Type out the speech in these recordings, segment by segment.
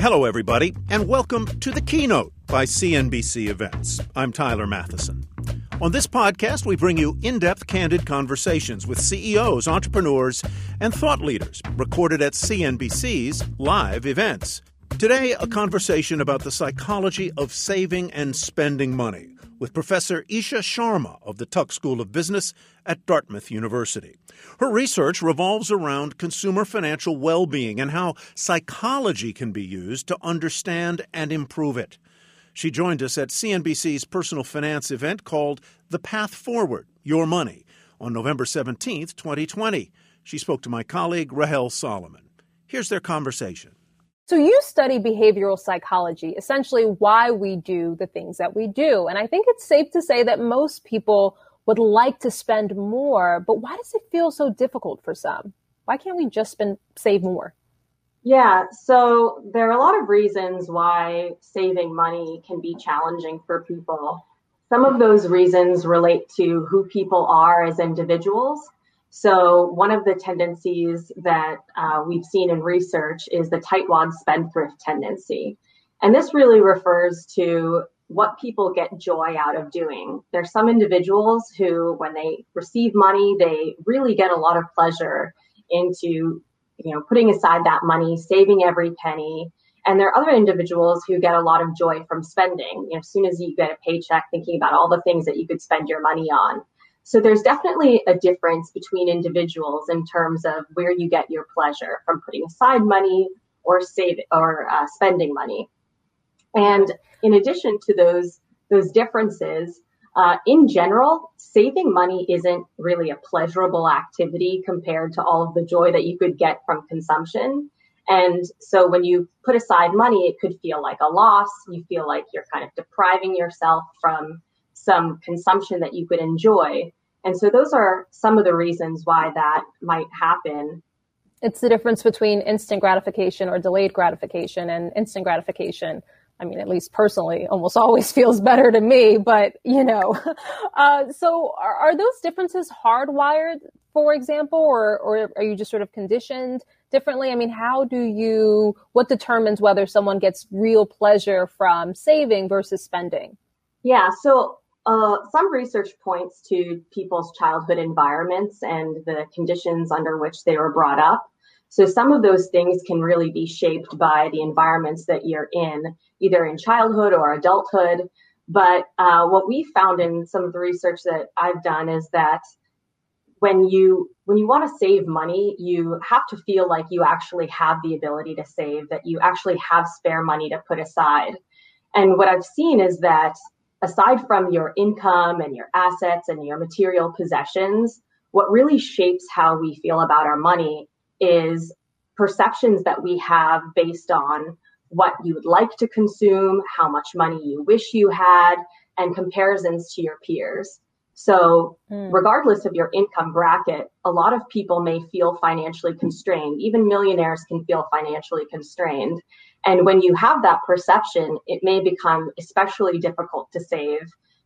Hello, everybody, and welcome to The Keynote by CNBC Events. I'm Tyler Matheson. On this podcast, we bring you in-depth, candid conversations with CEOs, entrepreneurs, and thought leaders recorded at CNBC's live events. Today, a conversation about the psychology of saving and spending money with Professor Eesha Sharma of the Tuck School of Business at Dartmouth University. Her research revolves around consumer financial well-being and how psychology can be used to understand and improve it. She joined us at CNBC's personal finance event called The Path Forward, Your Money, on November 17, 2020. She spoke to my colleague, Rahel Solomon. Here's their conversation. So you study behavioral psychology, essentially why we do the things that we do. And I think it's safe to say that most people would like to spend more, but why does it feel so difficult for some? Why can't we just save more? Yeah, so there are a lot of reasons why saving money can be challenging for people. Some of those reasons relate to who people are as individuals. So one of the tendencies that we've seen in research is the tightwad spendthrift tendency. And this really refers to what people get joy out of doing. There's some individuals who, when they receive money, they really get a lot of pleasure into, putting aside that money, saving every penny. And there are other individuals who get a lot of joy from spending, as soon as you get a paycheck, thinking about all the things that you could spend your money on. So there's definitely a difference between individuals in terms of where you get your pleasure from putting aside money or spending money. And in addition to those differences, in general, saving money isn't really a pleasurable activity compared to all of the joy that you could get from consumption. And so when you put aside money, it could feel like a loss. You feel like you're kind of depriving yourself from some consumption that you could enjoy. And so those are some of the reasons why that might happen. It's the difference between instant gratification or delayed gratification. And instant gratification, at least personally, almost always feels better to me. But, so are those differences hardwired, for example, or are you just sort of conditioned differently? What determines whether someone gets real pleasure from saving versus spending? Yeah, so some research points to people's childhood environments and the conditions under which they were brought up. So some of those things can really be shaped by the environments that you're in, either in childhood or adulthood. But what we found in some of the research that I've done is that when you want to save money, you have to feel like you actually have the ability to save, that you actually have spare money to put aside. And what I've seen is that aside from your income and your assets and your material possessions, what really shapes how we feel about our money is perceptions that we have based on what you would like to consume, how much money you wish you had, and comparisons to your peers. So regardless of your income bracket, a lot of people may feel financially constrained. Even millionaires can feel financially constrained. And when you have that perception, it may become especially difficult to save.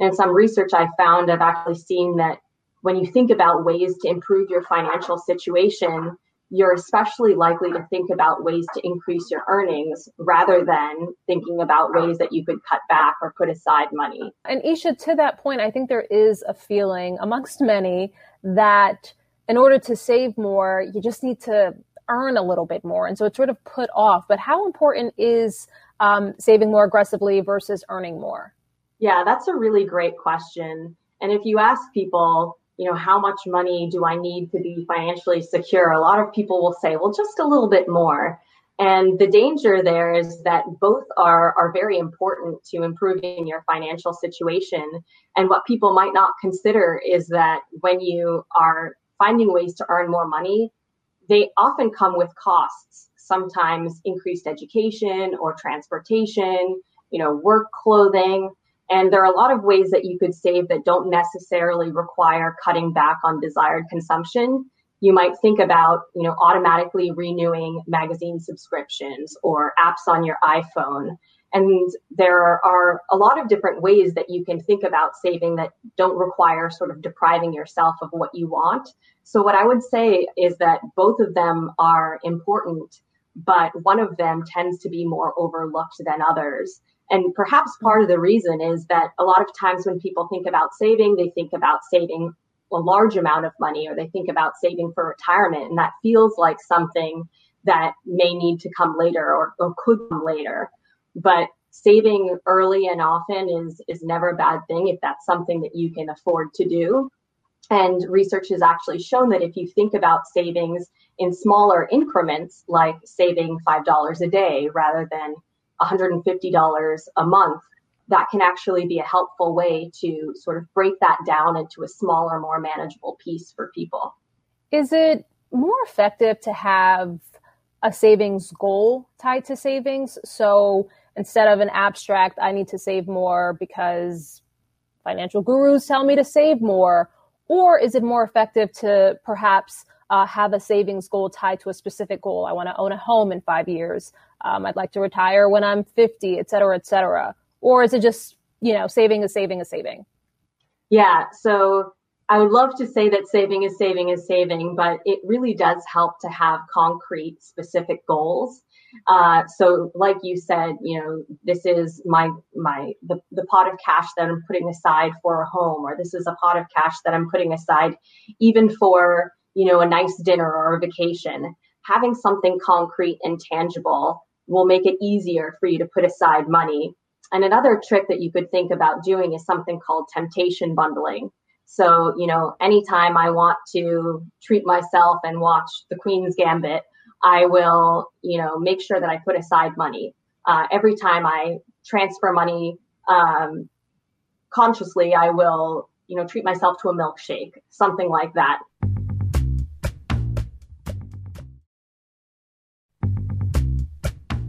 And some research I found, I've actually seen that when you think about ways to improve your financial situation, you're especially likely to think about ways to increase your earnings rather than thinking about ways that you could cut back or put aside money. And Eesha, to that point, I think there is a feeling amongst many that in order to save more, you just need to earn a little bit more. And so it's sort of put off. But how important is saving more aggressively versus earning more? Yeah, that's a really great question. And if you ask people, how much money do I need to be financially secure? A lot of people will say, well, just a little bit more. And the danger there is that both are very important to improving your financial situation. And what people might not consider is that when you are finding ways to earn more money, they often come with costs, sometimes increased education or transportation, work clothing. And there are a lot of ways that you could save that don't necessarily require cutting back on desired consumption. You might think about, automatically renewing magazine subscriptions or apps on your iPhone. And there are a lot of different ways that you can think about saving that don't require sort of depriving yourself of what you want. So what I would say is that both of them are important, but one of them tends to be more overlooked than others. And perhaps part of the reason is that a lot of times when people think about saving, they think about saving a large amount of money, or they think about saving for retirement. And that feels like something that may need to come later, or could come later. But saving early and often is never a bad thing if that's something that you can afford to do. And research has actually shown that if you think about savings in smaller increments, like saving $5 a day rather than $150 a month, that can actually be a helpful way to sort of break that down into a smaller, more manageable piece for people. Is it more effective to have a savings goal tied to savings? So instead of an abstract, I need to save more because financial gurus tell me to save more, or is it more effective to perhaps have a savings goal tied to a specific goal? I want to own a home in 5 years. I'd like to retire when I'm 50, et cetera, et cetera. Or is it just, saving is saving is saving? Yeah. So I would love to say that saving is saving is saving, but it really does help to have concrete, specific goals. So like you said, this is the pot of cash that I'm putting aside for a home, or this is a pot of cash that I'm putting aside even for, a nice dinner or a vacation. Having something concrete and tangible will make it easier for you to put aside money. And another trick that you could think about doing is something called temptation bundling. So, anytime I want to treat myself and watch The Queen's Gambit, I will, make sure that I put aside money. Every time I transfer money consciously, I will, treat myself to a milkshake, something like that.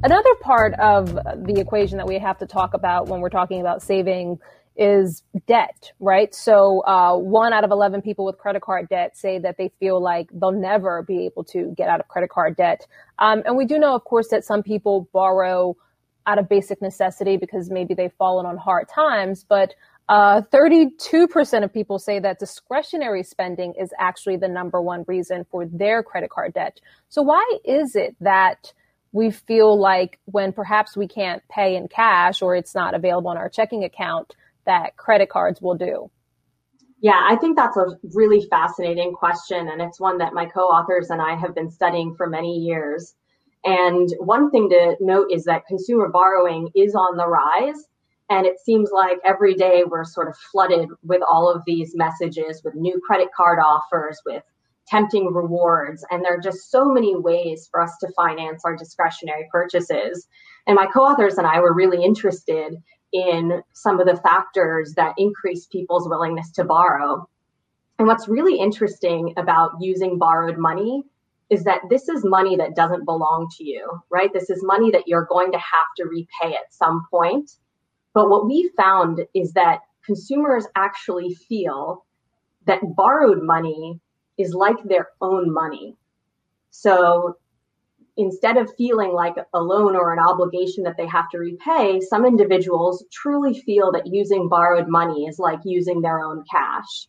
Another part of the equation that we have to talk about when we're talking about saving is debt, right? So 1 out of 11 people with credit card debt say that they feel like they'll never be able to get out of credit card debt. And we do know, of course, that some people borrow out of basic necessity because maybe they've fallen on hard times. But 32% of people say that discretionary spending is actually the number one reason for their credit card debt. So why is it that we feel like when perhaps we can't pay in cash or it's not available in our checking account, that credit cards will do? Yeah, I think that's a really fascinating question. And it's one that my co-authors and I have been studying for many years. And one thing to note is that consumer borrowing is on the rise. And it seems like every day we're sort of flooded with all of these messages, with new credit card offers, with tempting rewards. And there are just so many ways for us to finance our discretionary purchases. And my co-authors and I were really interested in some of the factors that increase people's willingness to borrow. And what's really interesting about using borrowed money is that this is money that doesn't belong to you, right? This is money that you're going to have to repay at some point. But what we found is that consumers actually feel that borrowed money is like their own money. So instead of feeling like a loan or an obligation that they have to repay, some individuals truly feel that using borrowed money is like using their own cash.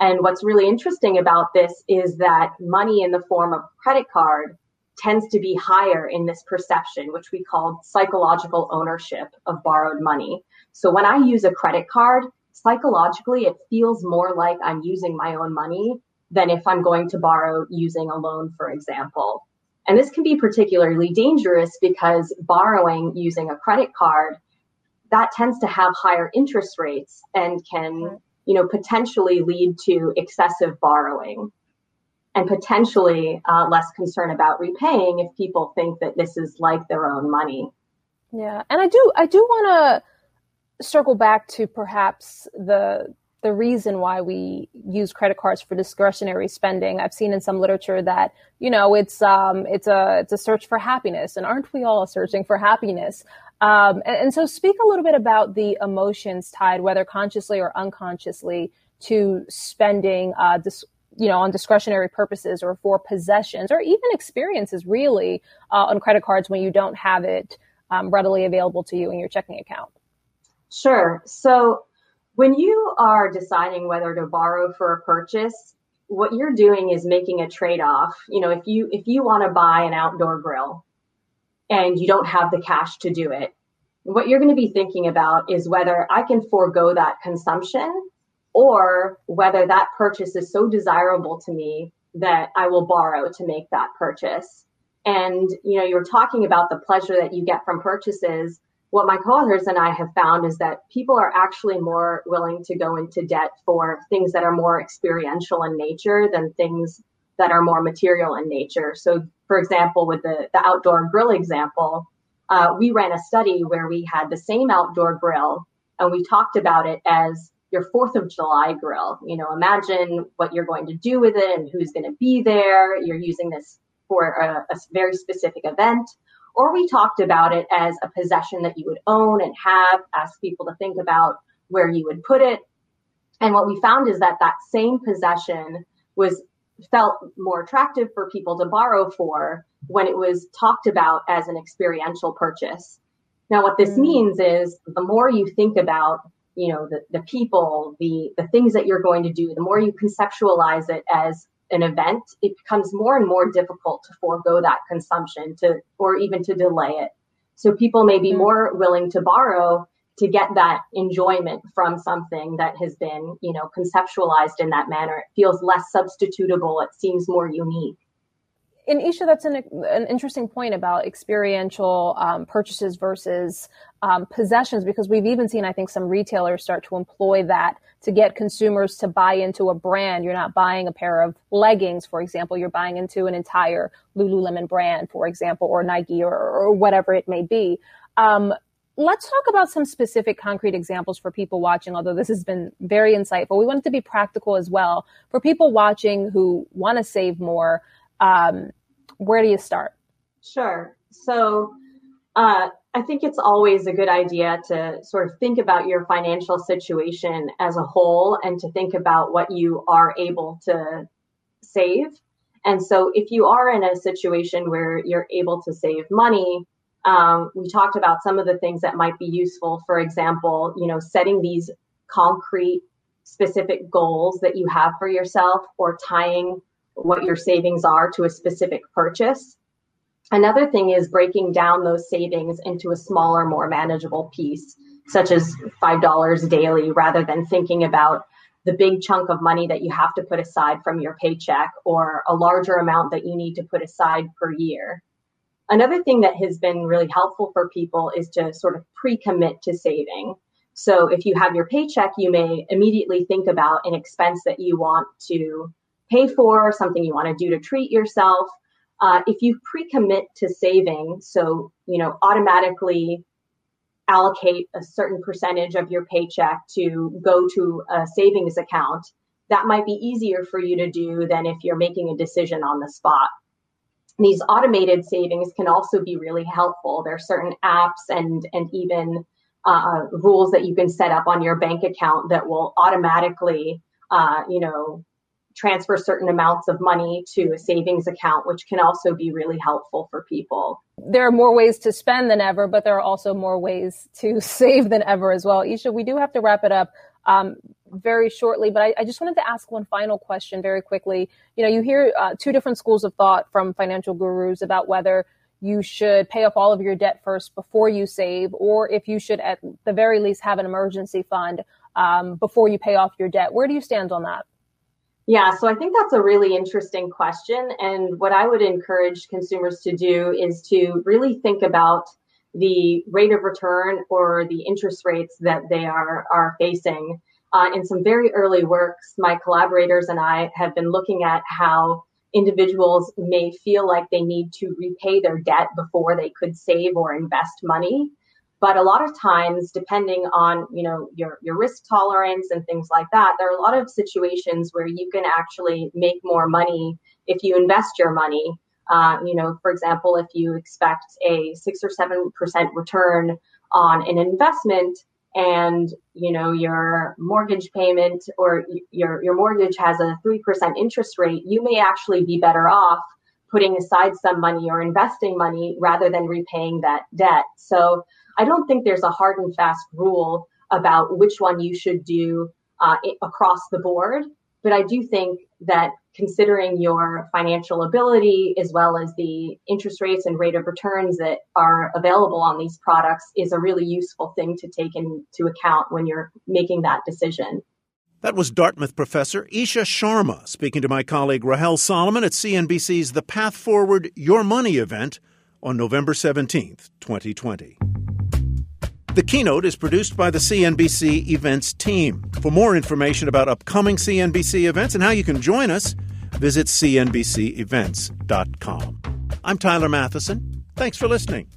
And what's really interesting about this is that money in the form of credit card tends to be higher in this perception, which we call psychological ownership of borrowed money. So when I use a credit card, psychologically, it feels more like I'm using my own money than if I'm going to borrow using a loan, for example. And this can be particularly dangerous because borrowing using a credit card, that tends to have higher interest rates and can, potentially lead to excessive borrowing and potentially less concern about repaying if people think that this is like their own money. Yeah. And I do want to circle back to perhaps the reason why we use credit cards for discretionary spending. I've seen in some literature that, it's a search for happiness, and aren't we all searching for happiness? And so speak a little bit about the emotions tied, whether consciously or unconsciously, to spending, on discretionary purposes or for possessions or even experiences really on credit cards when you don't have it readily available to you in your checking account. Sure. So when you are deciding whether to borrow for a purchase, what you're doing is making a trade-off. If you want to buy an outdoor grill, and you don't have the cash to do it, what you're going to be thinking about is whether I can forego that consumption or whether that purchase is so desirable to me that I will borrow to make that purchase. And, you know, you were talking about the pleasure that you get from purchases. What my co-authors and I have found is that people are actually more willing to go into debt for things that are more experiential in nature than things that are more material in nature. So, for example, with the outdoor grill example, we ran a study where we had the same outdoor grill and we talked about it as your 4th of July grill. You know, imagine what you're going to do with it and who's going to be there. You're using this for a very specific event. Or we talked about it as a possession that you would own and have, ask people to think about where you would put it. And what we found is that that same possession was felt more attractive for people to borrow for when it was talked about as an experiential purchase. Now, what this means is the more you think about, you know, the people, the things that you're going to do, the more you conceptualize it as an event, it becomes more and more difficult to forego that consumption to, or even to delay it. So people may be more willing to borrow to get that enjoyment from something that has been, you know, conceptualized in that manner. It feels less substitutable. It seems more unique. And Eesha, that's an interesting point about experiential purchases versus possessions, because we've even seen, I think, some retailers start to employ that to get consumers to buy into a brand. You're not buying a pair of leggings, for example. You're buying into an entire Lululemon brand, for example, or Nike or whatever it may be. Let's talk about some specific concrete examples for people watching, although this has been very insightful. We want it to be practical as well. For people watching who want to save more, where do you start? Sure. So I think it's always a good idea to sort of think about your financial situation as a whole and to think about what you are able to save. And so if you are in a situation where you're able to save money, we talked about some of the things that might be useful. For example, you know, setting these concrete, specific goals that you have for yourself or tying what your savings are to a specific purchase. Another thing is breaking down those savings into a smaller, more manageable piece, such as $5 daily, rather than thinking about the big chunk of money that you have to put aside from your paycheck or a larger amount that you need to put aside per year. Another thing that has been really helpful for people is to sort of pre-commit to saving. So if you have your paycheck, you may immediately think about an expense that you want to pay for, something you want to do to treat yourself. If you pre-commit to saving, so, you know, automatically allocate a certain percentage of your paycheck to go to a savings account, that might be easier for you to do than if you're making a decision on the spot. These automated savings can also be really helpful. There are certain apps and even rules that you can set up on your bank account that will automatically, transfer certain amounts of money to a savings account, which can also be really helpful for people. There are more ways to spend than ever, but there are also more ways to save than ever as well. Eesha, we do have to wrap it up very shortly, but I just wanted to ask one final question very quickly. You know, you hear two different schools of thought from financial gurus about whether you should pay off all of your debt first before you save, or if you should at the very least have an emergency fund before you pay off your debt. Where do you stand on that? Yeah, so I think that's a really interesting question. And what I would encourage consumers to do is to really think about the rate of return or the interest rates that they are facing. In some very early works, my collaborators and I have been looking at how individuals may feel like they need to repay their debt before they could save or invest money. But a lot of times, depending on, you know, your risk tolerance and things like that, there are a lot of situations where you can actually make more money if you invest your money. You know, for example, if you expect a 6 or 7% return on an investment and, you know, your mortgage payment or your mortgage has a 3% interest rate, you may actually be better off putting aside some money or investing money rather than repaying that debt. So I don't think there's a hard and fast rule about which one you should do across the board, But I do think that considering your financial ability, as well as the interest rates and rate of returns that are available on these products, is a really useful thing to take into account when you're making that decision. That was Dartmouth professor Eesha Sharma speaking to my colleague Rahel Solomon at CNBC's The Path Forward, Your Money event on November 17th, 2020. The keynote is produced by the CNBC events team. For more information about upcoming CNBC events and how you can join us, visit cnbcevents.com. I'm Tyler Matheson. Thanks for listening.